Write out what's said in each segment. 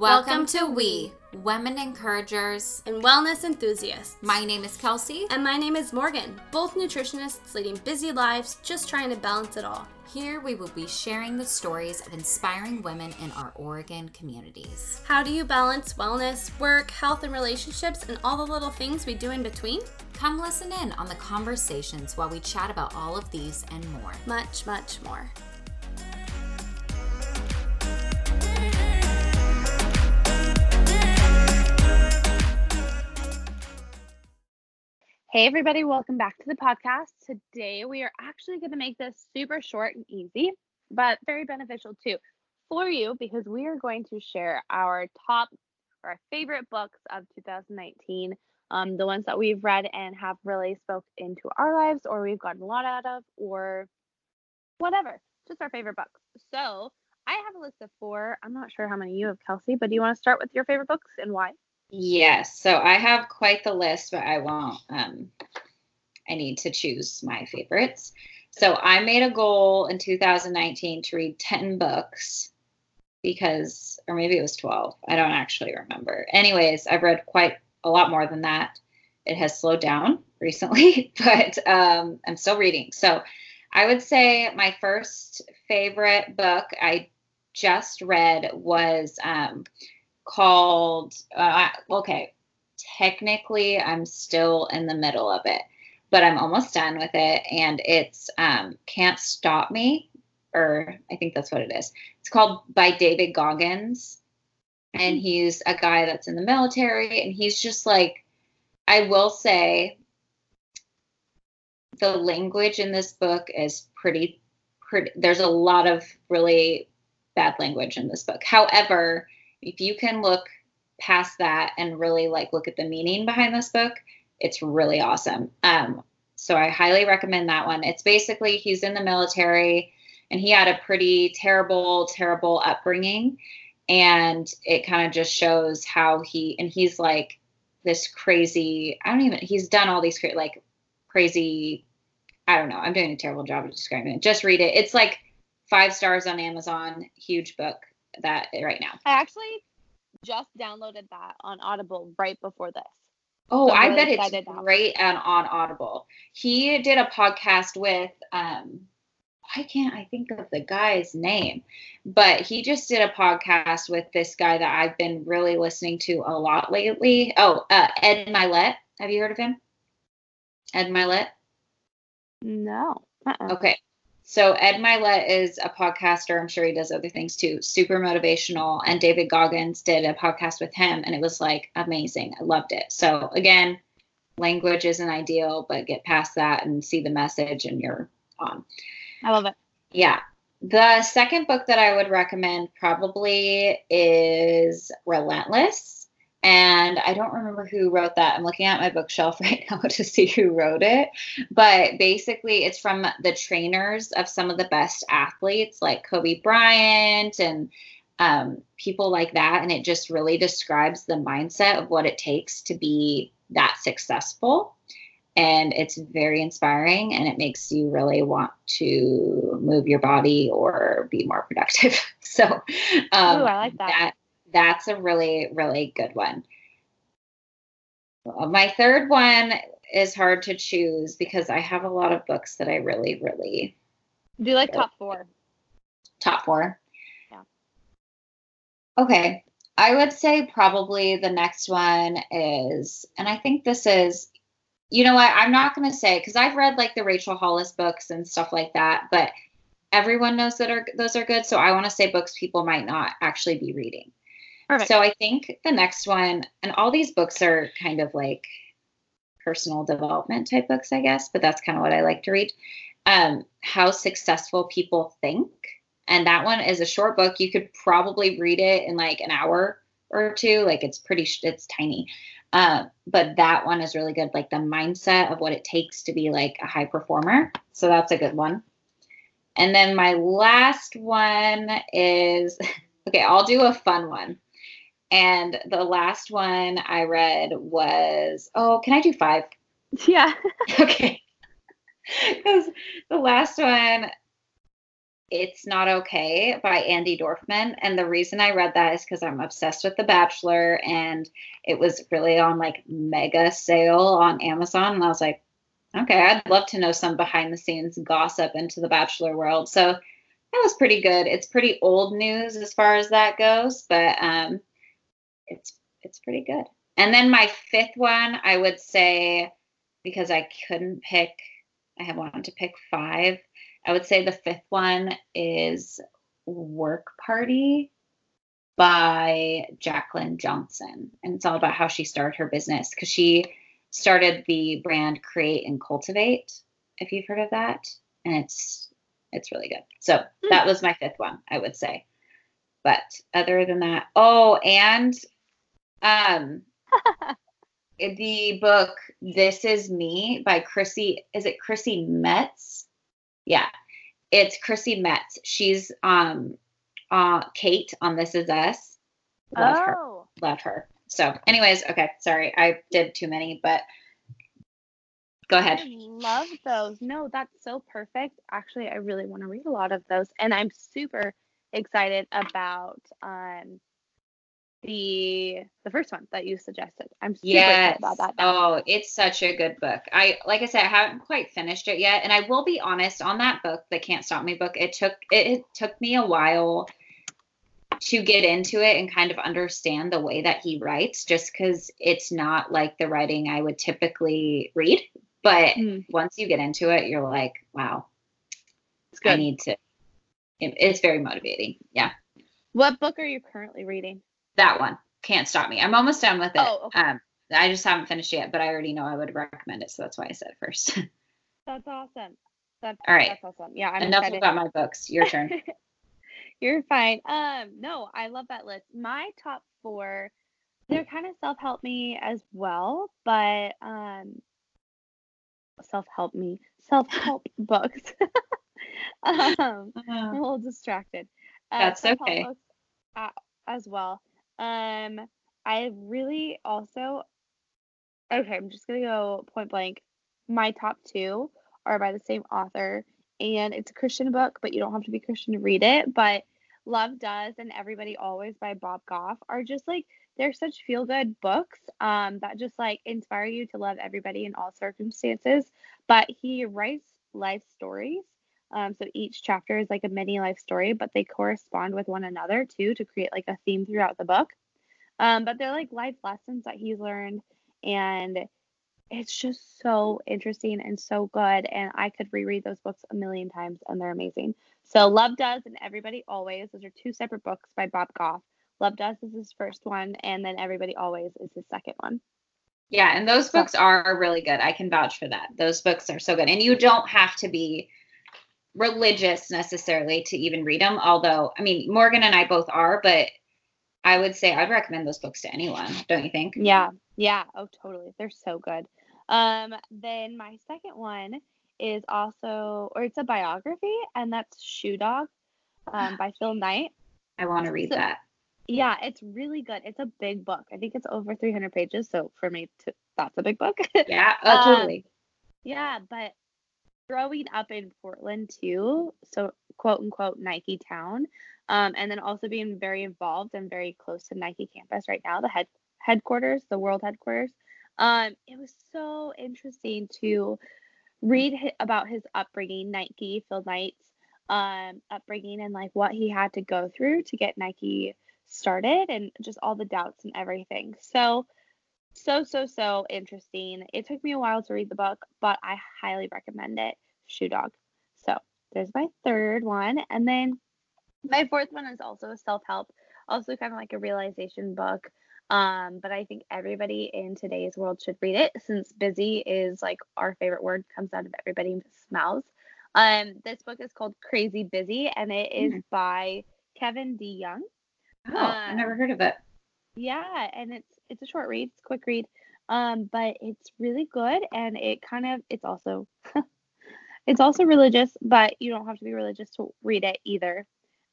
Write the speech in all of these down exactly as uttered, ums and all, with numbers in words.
Welcome, Welcome to We, Women Encouragers and Wellness Enthusiasts. My name is Kelsey. And my name is Morgan, both nutritionists leading busy lives, just trying to balance it all. Here we will be sharing the stories of inspiring women in our Oregon communities. How do you balance wellness, work, health, and relationships, and all the little things we do in between? Come listen in on the conversations while we chat about all of these and more. Much, much more. Hey everybody, welcome back to the podcast. Today we are actually going to make this super short and easy, but very beneficial too for you, because we are going to share our top or our favorite books of two thousand nineteen, um, the ones that we've read and have really spoke into our lives, or we've gotten a lot out of, or whatever, just our favorite books. So I have a list of four. I'm not sure how many you have, Kelsey, but do you want to start with your favorite books and why? Yes, so I have quite the list, but I won't, um, I need to choose my favorites. So I made a goal in two thousand nineteen to read ten books because, or maybe it was twelve, I don't actually remember. Anyways, I've read quite a lot more than that. It has slowed down recently, but um, I'm still reading. So I would say my first favorite book I just read was um, called, uh, okay, technically I'm still in the middle of it, but I'm almost done with it. And it's um, Can't Stop Me, or I think that's what it is. It's called by David Goggins. And he's a guy that's in the military. And he's just like, I will say the language in this book is pretty, pretty, there's a lot of really bad language in this book. However, if you can look past that and really like look at the meaning behind this book, it's really awesome. Um, so I highly recommend that one. It's basically he's in the military and he had a pretty terrible, terrible upbringing. And it kind of just shows how he, and he's like this crazy, I don't even, he's done all these cra- like crazy, I don't know. I'm doing a terrible job of describing it. Just read it. It's like five stars on Amazon, huge book. That right now. I actually just downloaded that on Audible right before this. Oh, so I really bet it's great and on Audible. He did a podcast with um why can't I think of the guy's name? But he just did a podcast with this guy that I've been really listening to a lot lately. Oh, uh Ed Mylett. Have you heard of him? Ed Mylett? No. Uh-uh. Okay. So Ed Mylett is a podcaster. I'm sure he does other things too. Super motivational. And David Goggins did a podcast with him and it was like amazing. I loved it. So again, language isn't ideal, but get past that and see the message and you're on. I love it. Yeah. The second book that I would recommend probably is Relentless. And I don't remember who wrote that. I'm looking at my bookshelf right now to see who wrote it. But basically, it's from the trainers of some of the best athletes, like Kobe Bryant and um, people like that. And it just really describes the mindset of what it takes to be that successful. And it's very inspiring. And it makes you really want to move your body or be more productive. So um, Ooh, I like that. that That's a really, really good one. My third one is hard to choose because I have a lot of books that I really, really... Do you like really top four? Top four? Yeah. Okay. I would say probably the next one is, and I think this is, you know what, I'm not going to say, because I've read like the Rachel Hollis books and stuff like that, but everyone knows that are those are good. So I want to say books people might not actually be reading. Perfect. So I think the next one, and all these books are kind of like personal development type books, I guess, but that's kind of what I like to read. Um, How Successful People Think. And that one is a short book. You could probably read it in like an hour or two. Like it's pretty, it's tiny. Uh, but that one is really good. Like the mindset of what it takes to be like a high performer. So that's a good one. And then my last one is, okay, I'll do a fun one. And the last one I read was, oh, can I do five? Yeah. Okay. Because the last one, It's Not Okay by Andy Dorfman. And the reason I read that is because I'm obsessed with The Bachelor, and it was really on like mega sale on Amazon. And I was like, okay, I'd love to know some behind the scenes gossip into the Bachelor world. So that was pretty good. It's pretty old news as far as that goes, but um, it's, it's pretty good. And then my fifth one, I would say, because I couldn't pick, I wanted to pick five. I would say the fifth one is Work Party by Jacqueline Johnson. And it's all about how she started her business, because she started the brand Create and Cultivate, if you've heard of that. And it's it's really good. So mm. that was my fifth one, I would say. But other than that, oh, and um, the book This Is Me by Chrissy, is it Chrissy Metz? Yeah, it's Chrissy Metz. She's um, uh, Kate on This Is Us. Love oh. her. Love her. So anyways, okay, sorry. I did too many, but go ahead. I love those. No, that's so perfect. Actually, I really want to read a lot of those. And I'm super excited about um, the the first one that you suggested. I'm super yes. excited about that. Now. Oh, it's such a good book. I like I said, I haven't quite finished it yet. And I will be honest, on that book, the Can't Stop Me book, it took it, it took me a while to get into it and kind of understand the way that he writes, just because it's not like the writing I would typically read. But mm. once you get into it, you're like, wow, it's good. I need to. It, it's very motivating. Yeah. What book are you currently reading? That one, Can't Stop Me. I'm almost done with it. Oh, okay. Um, I just haven't finished it yet, but I already know I would recommend it. So that's why I said it first. That's awesome. That's, All right. That's awesome. Yeah. I'm Enough excited. about my books. Your turn. You're fine. Um, no, I love that list. My top four, they're kind of self-help me as well, but um, self-help me, self-help books. um, I'm a little distracted. Uh, That's okay. Books, uh, as well. Um, I really also, okay, I'm just going to go point blank. My top two are by the same author, and it's a Christian book, but you don't have to be Christian to read it. But Love Does and Everybody Always by Bob Goff are just like, they're such feel-good books um, that just like inspire you to love everybody in all circumstances. But he writes life stories. Um, so each chapter is like a mini life story, but they correspond with one another too, to create like a theme throughout the book. Um, but they're like life lessons that he's learned, and it's just so interesting and so good. And I could reread those books a million times, and they're amazing. So Love Does and Everybody Always, those are two separate books by Bob Goff. Love Does is his first one, and then Everybody Always is his second one. Yeah, and those books are really good. I can vouch for that. Those books are so good. And you don't have to be religious necessarily to even read them. Although, I mean, Morgan and I both are, but I would say I'd recommend those books to anyone. Don't you think? Yeah. Yeah. Oh, totally. They're so good. Um, then my second one is also, or it's a biography, and that's Shoe Dog um, by Phil Knight. I want to read so, that. Yeah, it's really good. It's a big book. I think it's over three hundred pages. So for me, to, that's a big book. Yeah, oh, totally. Um, yeah, but growing up in Portland too, so quote unquote Nike town, um, and then also being very involved and very close to Nike campus right now, the head headquarters, the world headquarters. Um, it was so interesting to read hi- about his upbringing, Nike, Phil Knight's um, upbringing, and like what he had to go through to get Nike started, and just all the doubts and everything. So, so, so, so interesting. It took me a while to read the book, but I highly recommend it. Shoe Dog. So there's my third one. And then my fourth one is also a self-help, also kind of like a realization book. Um, but I think everybody in today's world should read it, since busy is like our favorite word, comes out of everybody's mouths. Um, this book is called Crazy Busy, and it is mm-hmm. by Kevin DeYoung. Oh, um, I never heard of it. Yeah. And it's, it's a short read, it's a quick read. Um, but it's really good. And it kind of, it's also, it's also religious, but you don't have to be religious to read it either.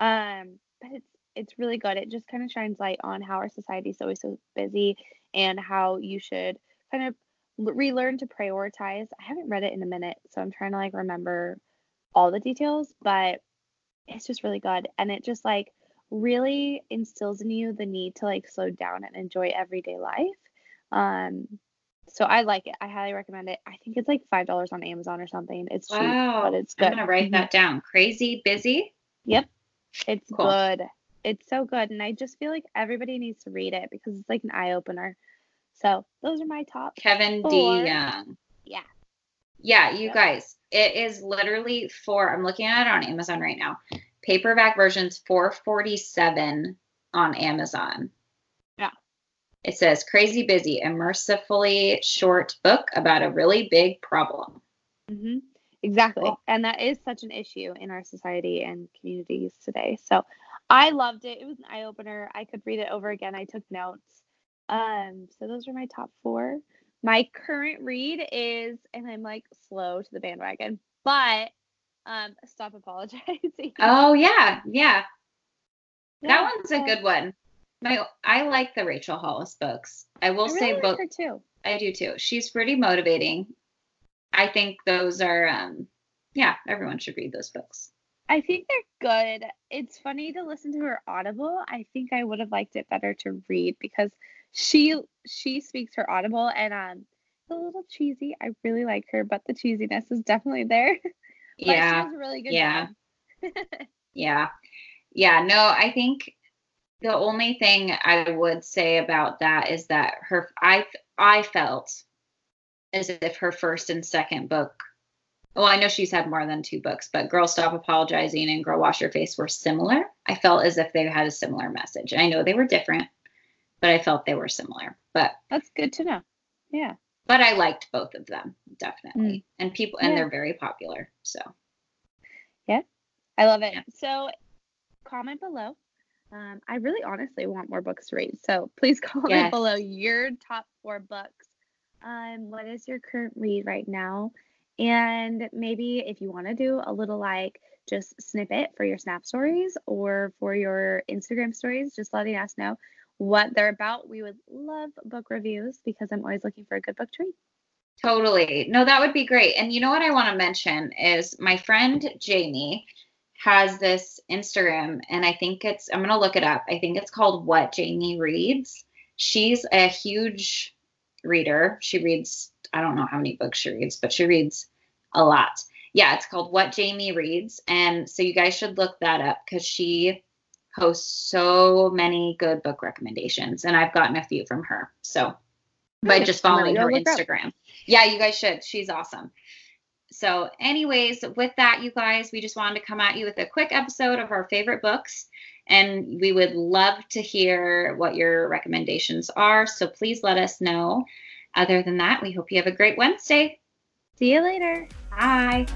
Um, but it's, It's really good. It just kind of shines light on how our society is always so busy, and how you should kind of relearn to prioritize. I haven't read it in a minute, so I'm trying to like remember all the details, but it's just really good. And it just like really instills in you the need to like slow down and enjoy everyday life. Um, so I like it. I highly recommend it. I think it's like five dollars on Amazon or something. It's cheap, wow. but it's good. I'm going to write that down. Crazy Busy. Yep. It's cool. Good. It's so good. And I just feel like everybody needs to read it because it's like an eye opener. So those are my top. Kevin DeYoung. Yeah. Yeah. You yep. guys, it is literally for, I'm looking at it on Amazon right now. Paperback version's four forty-seven on Amazon. Yeah. It says Crazy Busy, a mercifully short book about a really big problem. Mm-hmm. Exactly. Cool. And that is such an issue in our society and communities today. So I loved it. It was an eye opener. I could read it over again. I took notes. Um, so those are my top four. My current read is, and I'm like slow to the bandwagon, but um, Stop Apologizing. Oh yeah, yeah. yeah that one's uh, a good one. My I like the Rachel Hollis books. I will I really say like both. Her too. I do too. She's pretty motivating. I think those are. Um, yeah, everyone should read those books. I think they're good. It's funny to listen to her audible. I think I would have liked it better to read because she she speaks her audible and um it's a little cheesy. I really like her, but the cheesiness is definitely there. Yeah. She does a really good yeah. job. yeah. Yeah. No, I think the only thing I would say about that is that her I I felt as if her first and second book. Well, I know she's had more than two books, but Girl Stop Apologizing and Girl Wash Your Face were similar. I felt as if they had a similar message. I know they were different, but I felt they were similar. But that's good to know. Yeah. But I liked both of them, definitely. Mm. And people, and yeah. they're very popular. So. Yeah. I love it. Yeah. So comment below. Um, I really honestly want more books to read. So please comment yes. below your top four books. Um, what is your current read right now? And maybe if you want to do a little like just snippet for your Snap stories or for your Instagram stories, just letting us know what they're about. We would love book reviews because I'm always looking for a good book to read. Totally. No, that would be great. And you know what I want to mention is my friend Jamie has this Instagram, and I think it's, I'm going to look it up. I think it's called What Jamie Reads. She's a huge reader. She reads I don't know how many books she reads, but she reads a lot. Yeah, it's called What Jamie Reads. And so you guys should look that up because she hosts so many good book recommendations. And I've gotten a few from her. So by just following her Instagram. Yeah, you guys should. She's awesome. So anyways, with that, you guys, we just wanted to come at you with a quick episode of our favorite books. And we would love to hear what your recommendations are. So please let us know. Other than that, we hope you have a great Wednesday. See you later. Bye.